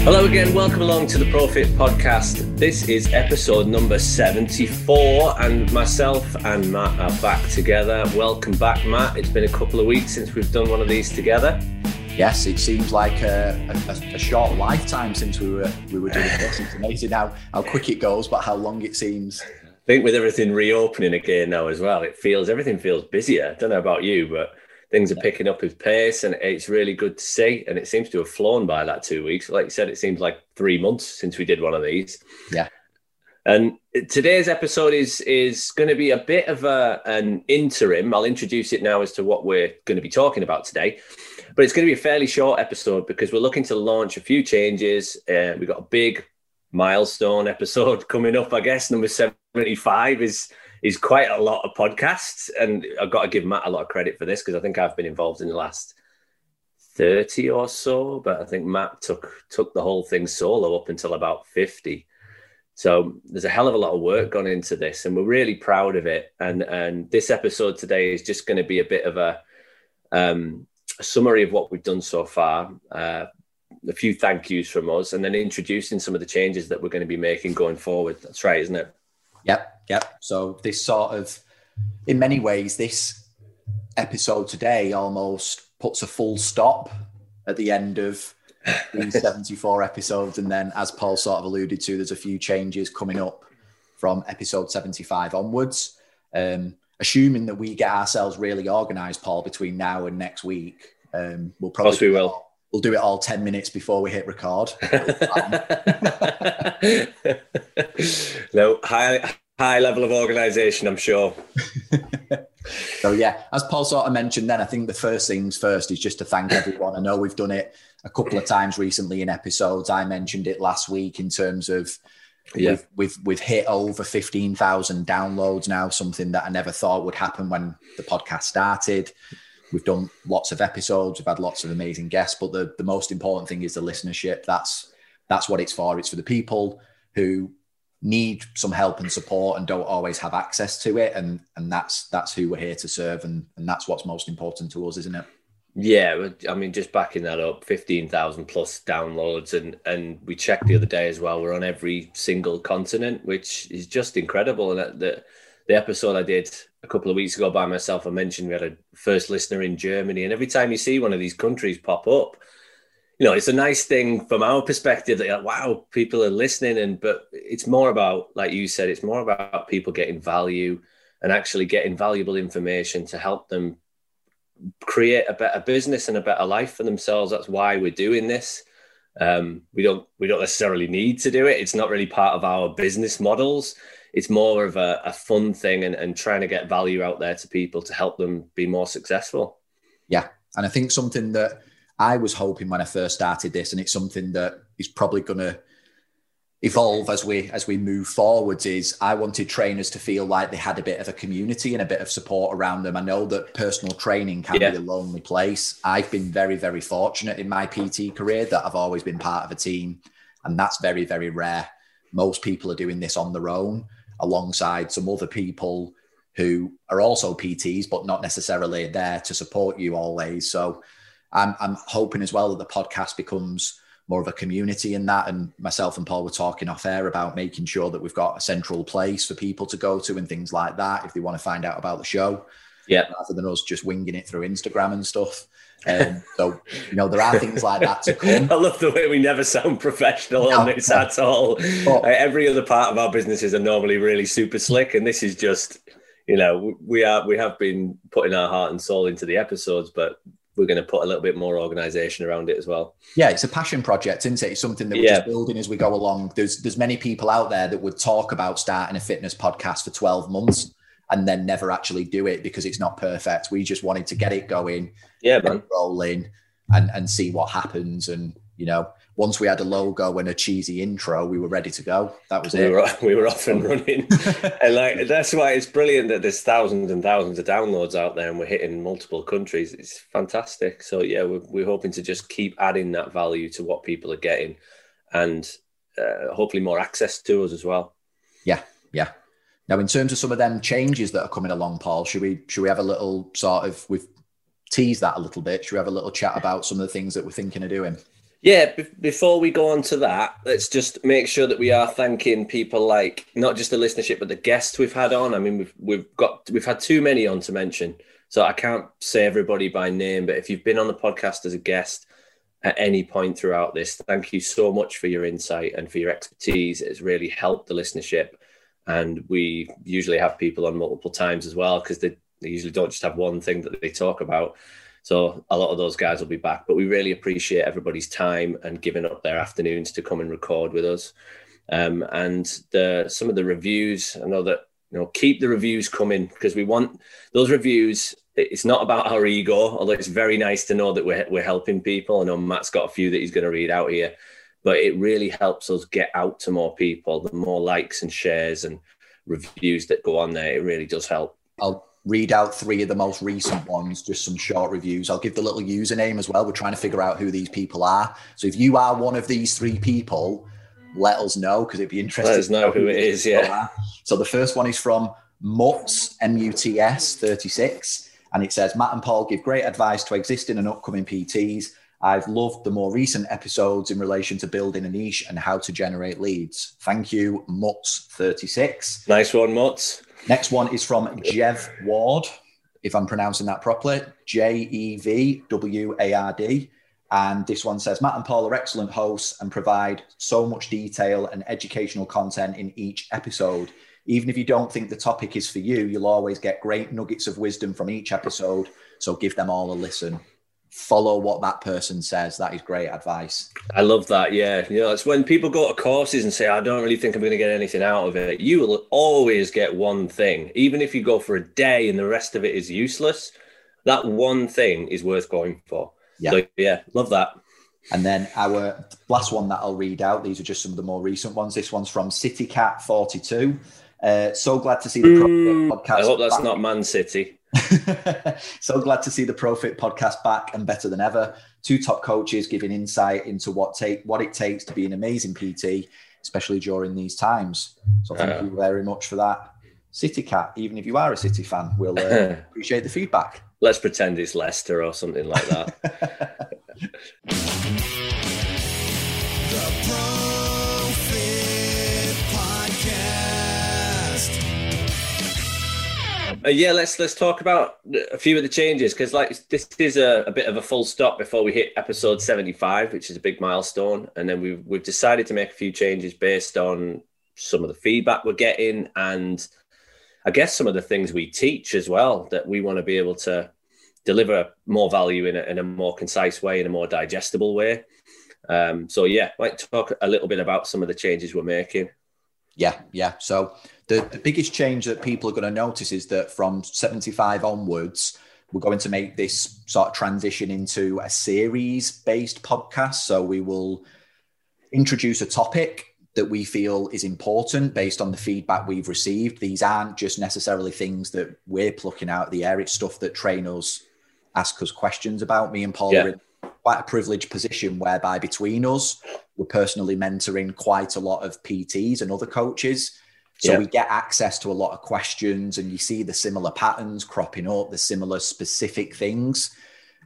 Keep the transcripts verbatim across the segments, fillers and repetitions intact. Hello again, welcome along to the ProFit Podcast. This is episode number seventy-four and myself and Matt are back together. Welcome back, Matt. It's been a couple of weeks since we've done one of these together. Yes, it seems like a, a, a short lifetime since we were we were doing this. It's amazing how, how quick it goes, but how long it seems. I think with everything reopening again now as well, it feels everything feels busier. I don't know about you, but things are picking up with pace and it's really good to see. And it seems to have flown by that two weeks. Like you said, it seems like three months since we did one of these. Yeah. And today's episode is is going to be a bit of a, an interim. I'll introduce it now as to what we're going to be talking about today. But it's going to be a fairly short episode because we're looking to launch a few changes. Uh, we've got a big milestone episode coming up, I guess. Number seventy-five is... is quite a lot of podcasts, and I've got to give Matt a lot of credit for this because I think I've been involved in the last thirty or so, but I think Matt took took the whole thing solo up until about fifty. So there's a hell of a lot of work gone into this, and we're really proud of it. And and this episode today is just going to be a bit of a, um, a summary of what we've done so far, uh, a few thank yous from us, and then introducing some of the changes that we're going to be making going forward. That's right, isn't it? Yep, yep. So this sort of, in many ways, this episode today almost puts a full stop at the end of these seventy-four episodes. And then, as Paul sort of alluded to, there's a few changes coming up from episode seventy-five onwards. Um, assuming that we get ourselves really organised, Paul, between now and next week, um, we'll probably... Of course we will. We'll do it all ten minutes before we hit record. No, high high level of organisation, I'm sure. So yeah, as Paul sort of mentioned then, I think the first things first is just to thank everyone. I know we've done it a couple of times recently in episodes. I mentioned it last week in terms of yeah. we've, we've, we've hit over fifteen thousand downloads now, something that I never thought would happen when the podcast started. We've done lots of episodes. We've had lots of amazing guests, but the, the most important thing is the listenership. That's that's what it's for. It's for the people who need some help and support and don't always have access to it. And and that's that's who we're here to serve. And, and that's what's most important to us, isn't it? Yeah. I mean, just backing that up, fifteen thousand plus downloads. And, and we checked the other day as well. We're on every single continent, which is just incredible. And that, that the episode I did a couple of weeks ago by myself, I mentioned we had a first listener in Germany. And every time you see one of these countries pop up, you know, it's a nice thing from our perspective that you're like, wow, people are listening. And but it's more about, like you said, it's more about people getting value and actually getting valuable information to help them create a better business and a better life for themselves. That's why we're doing this. Um, we don't we don't necessarily need to do it. It's not really part of our business models. It's more of a, a fun thing and, and trying to get value out there to people to help them be more successful. Yeah. And I think something that I was hoping when I first started this, and it's something that is probably going to evolve as we as we move forwards, is I wanted trainers to feel like they had a bit of a community and a bit of support around them. I know that personal training can yeah. be a lonely place. I've been very, very fortunate in my P T career that I've always been part of a team, and that's very, very rare. Most people are doing this on their own, alongside some other people who are also P Ts, but not necessarily there to support you always. So I'm, I'm hoping as well that the podcast becomes more of a community in that. And myself and Paul were talking off air about making sure that we've got a central place for people to go to and things like that if they want to find out about the show. Yeah. Rather than us just winging it through Instagram and stuff. Um, so, you know, there are things like that to come. I love the way we never sound professional no, on this no. at all. But, uh, every other part of our businesses are normally really super slick. And this is just, you know, we are we have been putting our heart and soul into the episodes, but we're going to put a little bit more organisation around it as well. Yeah, it's a passion project, isn't it? It's something that we're yeah. just building as we go along. There's, there's many people out there that would talk about starting a fitness podcast for twelve months and then never actually do it because it's not perfect. We just wanted to get it going, yeah, man. rolling, and and see what happens. And you know, once we had a logo and a cheesy intro, we were ready to go. That was we it. Were, we were off and running, and like that's why it's brilliant that there's thousands and thousands of downloads out there, and we're hitting multiple countries. It's fantastic. So yeah, we're we're hoping to just keep adding that value to what people are getting, and uh, hopefully more access to us as well. Yeah, yeah. Now, in terms of some of them changes that are coming along, Paul, should we should we have a little sort of, we've teased that a little bit, should we have a little chat about some of the things that we're thinking of doing? Yeah, b- before we go on to that, let's just make sure that we are thanking people like not just the listenership, but the guests we've had on. I mean, we've we've got we've had too many on to mention, so I can't say everybody by name. But if you've been on the podcast as a guest at any point throughout this, thank you so much for your insight and for your expertise. It's really helped the listenership, and we usually have people on multiple times as well because they, they usually don't just have one thing that they talk about. So a lot of those guys will be back, but we really appreciate everybody's time and giving up their afternoons to come and record with us. Um, and the, some of the reviews, I know that, you know, keep the reviews coming because we want those reviews. It's not about our ego, although it's very nice to know that we're, we're helping people. I know Matt's got a few that he's going to read out here, but it really helps us get out to more people. The more likes and shares and reviews that go on there, it really does help. I'll read out three of the most recent ones, just some short reviews. I'll give the little username as well. We're trying to figure out who these people are. So if you are one of these three people, let us know, because it'd be interesting. Let us know who it is, yeah. Are. So the first one is from Muts, M U T S, thirty-six. And it says, Matt and Paul give great advice to existing and upcoming P Ts. I've loved the more recent episodes in relation to building a niche and how to generate leads. Thank you, Muts, thirty-six. Nice one, Muts. Next one is from Jev Ward, if I'm pronouncing that properly, J E V W A R D. And this one says, Matt and Paul are excellent hosts and provide so much detail and educational content in each episode. Even if you don't think the topic is for you, you'll always get great nuggets of wisdom from each episode. So give them all a listen. Follow what that person says. That is great advice. I love that. Yeah. You know, it's when people go to courses and say, I don't really think I'm going to get anything out of it. You will always get one thing. Even if you go for a day and the rest of it is useless, that one thing is worth going for. Yeah. So, yeah. Love that. And then our last one that I'll read out. These are just some of the more recent ones. This one's from City Cat forty-two. Uh, so glad to see the mm, podcast. I hope that's back. Not Man City. So glad to see the ProFit podcast back and better than ever. Two top coaches giving insight into what take what it takes to be an amazing P T, especially during these times. So thank uh, you very much for that, City Cat. Even if you are a City fan, we'll uh, appreciate the feedback. Let's pretend it's Leicester or something like that. The ProFit podcast. Uh, yeah, let's let's talk about a few of the changes, because like this is a, a bit of a full stop before we hit episode seventy-five, which is a big milestone. And then we've we've decided to make a few changes based on some of the feedback we're getting, and I guess some of the things we teach as well, that we want to be able to deliver more value in a, in a more concise way, in a more digestible way. Um, so yeah, like talk a little bit about some of the changes we're making. Yeah, yeah. So the, the biggest change that people are going to notice is that from seventy-five onwards, we're going to make this sort of transition into a series-based podcast. So we will introduce a topic that we feel is important based on the feedback we've received. These aren't just necessarily things that we're plucking out of the air. It's stuff that trainers ask us questions about. Me and Paul yeah. are in quite a privileged position whereby between us, we're personally mentoring quite a lot of P Ts and other coaches. So yeah. we get access to a lot of questions, and you see the similar patterns cropping up, the similar specific things.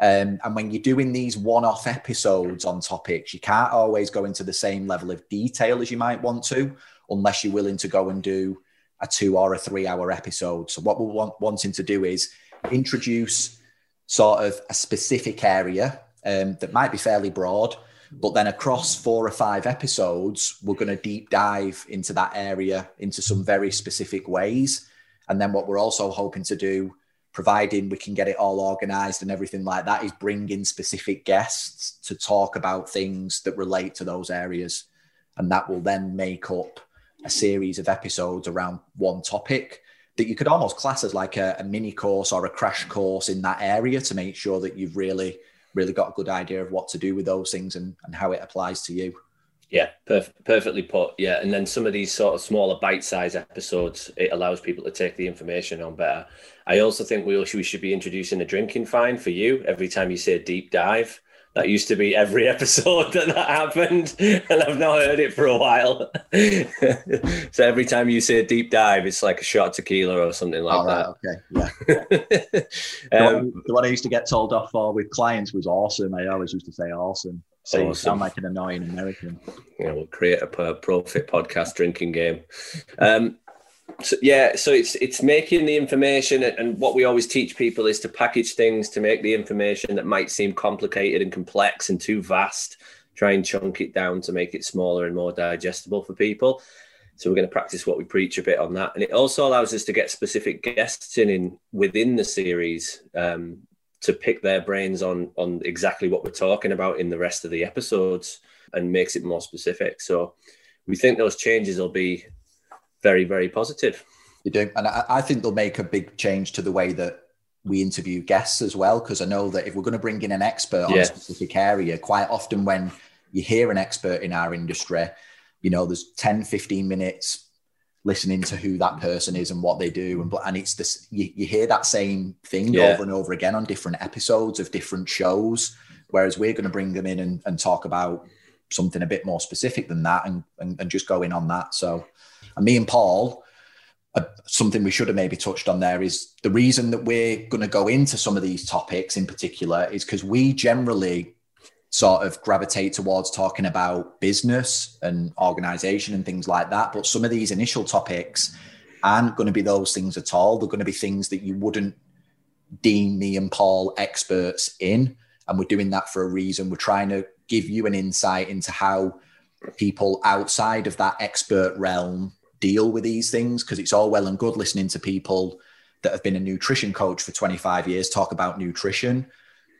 Um, and when you're doing these one-off episodes on topics, you can't always go into the same level of detail as you might want to, unless you're willing to go and do a two or a three hour episode. So what we're want, wanting to do is introduce sort of a specific area um, that might be fairly broad, but then across four or five episodes, we're going to deep dive into that area, into some very specific ways. And then what we're also hoping to do, providing we can get it all organized and everything like that, is bring in specific guests to talk about things that relate to those areas. And that will then make up a series of episodes around one topic that you could almost class as like a, a mini course or a crash course in that area, to make sure that you've really... really got a good idea of what to do with those things and, and how it applies to you. Yeah, perf- perfectly put. Yeah. And then some of these sort of smaller bite-sized episodes, it allows people to take the information on better. I also think we, also, we should be introducing a drinking fine for you every time you say deep dive. That used to be every episode that that happened, and I've not heard it for a while. So every time you say deep dive, it's like a shot of tequila or something like oh, that. Right, okay, yeah. um, the, one, the one I used to get told off for with clients was awesome. I always used to say awesome. So awesome. You sound like an annoying American. Yeah, we'll create a ProFit podcast drinking game. Um, So, yeah, so it's it's making the information, and what we always teach people is to package things to make the information that might seem complicated and complex and too vast. Try and chunk it down to make it smaller and more digestible for people. So we're going to practice what we preach a bit on that. And it also allows us to get specific guests in, in within the series um, to pick their brains on on exactly what we're talking about in the rest of the episodes, and makes it more specific. So we think those changes will be very, very positive. You do. And I, I think they'll make a big change to the way that we interview guests as well, because I know that if we're going to bring in an expert on yeah. a specific area, quite often when you hear an expert in our industry, you know, there's ten, fifteen minutes listening to who that person is and what they do. And and it's this, you, you hear that same thing yeah. over and over again on different episodes of different shows, whereas we're going to bring them in and, and talk about something a bit more specific than that, and, and, and just go in on that. So... And me and Paul, uh, something we should have maybe touched on there is the reason that we're going to go into some of these topics in particular is because we generally sort of gravitate towards talking about business and organization and things like that. But some of these initial topics aren't going to be those things at all. They're going to be things that you wouldn't deem me and Paul experts in. And we're doing that for a reason. We're trying to give you an insight into how people outside of that expert realm deal with these things, because it's all well and good listening to people that have been a nutrition coach for twenty-five years talk about nutrition,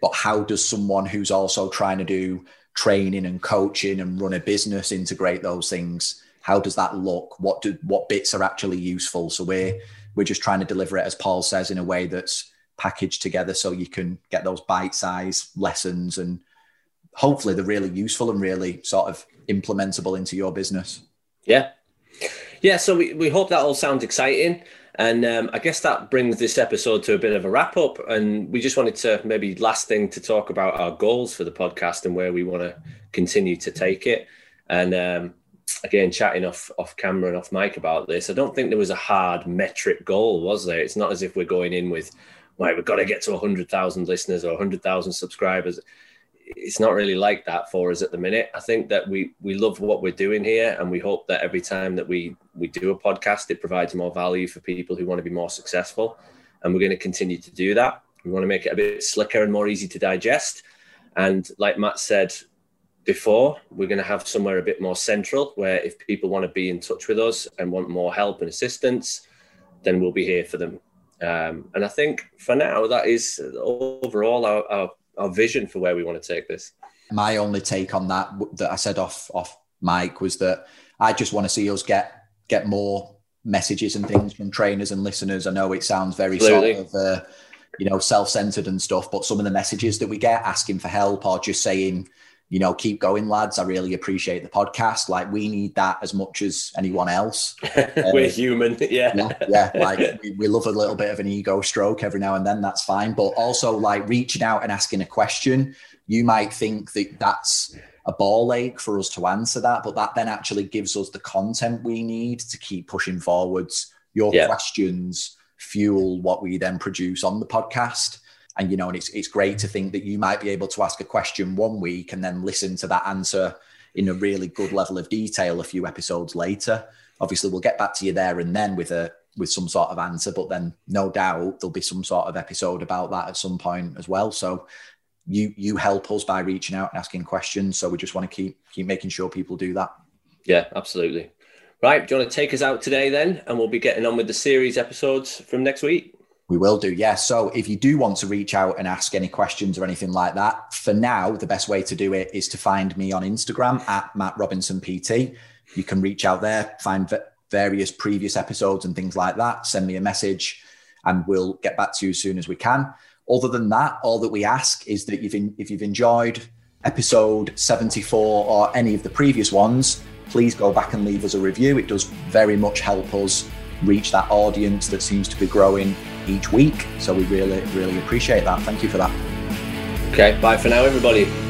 but how does someone who's also trying to do training and coaching and run a business integrate those things? How does that look? What do what bits are actually useful? So we're we're just trying to deliver it, as Paul says, in a way that's packaged together so you can get those bite-sized lessons, and hopefully they're really useful and really sort of implementable into your business. Yeah. Yeah, so we, we hope that all sounds exciting. And um, I guess that brings this episode to a bit of a wrap up. And we just wanted to maybe last thing to talk about our goals for the podcast and where we want to continue to take it. And um, again, chatting off, off camera and off mic about this, I don't think there was a hard metric goal, was there? It's not as if we're going in with, right, we've got to get to one hundred thousand listeners or one hundred thousand subscribers. It's not really like that for us at the minute. I think that we we love what we're doing here, and we hope that every time that we we do a podcast, it provides more value for people who want to be more successful, and we're going to continue to do that. We want to make it a bit slicker and more easy to digest, and like Matt said before, we're going to have somewhere a bit more central where if people want to be in touch with us and want more help and assistance, then we'll be here for them. Um, and I think for now, that is overall our, our our vision for where we want to take this. My only take on that that I said off off mic was that I just want to see us get get more messages and things from trainers and listeners. I know it sounds very Absolutely. sort of uh, you know self-centered and stuff, but some of the messages that we get asking for help or just saying, you know, keep going, lads, I really appreciate the podcast. Like, we need that as much as anyone else. Um, We're human, yeah. yeah. Yeah, like, we, we love a little bit of an ego stroke every now and then, that's fine. But also, like, reaching out and asking a question, you might think that that's a ball ache for us to answer that, but that then actually gives us the content we need to keep pushing forwards. Your yeah. questions fuel what we then produce on the podcast. And, you know, and it's it's great to think that you might be able to ask a question one week and then listen to that answer in a really good level of detail a few episodes later. Obviously, we'll get back to you there and then with a with some sort of answer, but then no doubt there'll be some sort of episode about that at some point as well. So you you help us by reaching out and asking questions. So we just want to keep keep making sure people do that. Yeah, absolutely. Right. Do you want to take us out today then? And we'll be getting on with the series episodes from next week. We will do, yeah. So if you do want to reach out and ask any questions or anything like that, for now, the best way to do it is to find me on Instagram at Matt Robinson P T. You can reach out there, find various previous episodes and things like that. Send me a message and we'll get back to you as soon as we can. Other than that, all that we ask is that you've in, if you've enjoyed episode seventy-four or any of the previous ones, please go back and leave us a review. It does very much help us reach that audience that seems to be growing each week. So we really, really appreciate that. Thank you for that. Okay, bye for now, everybody.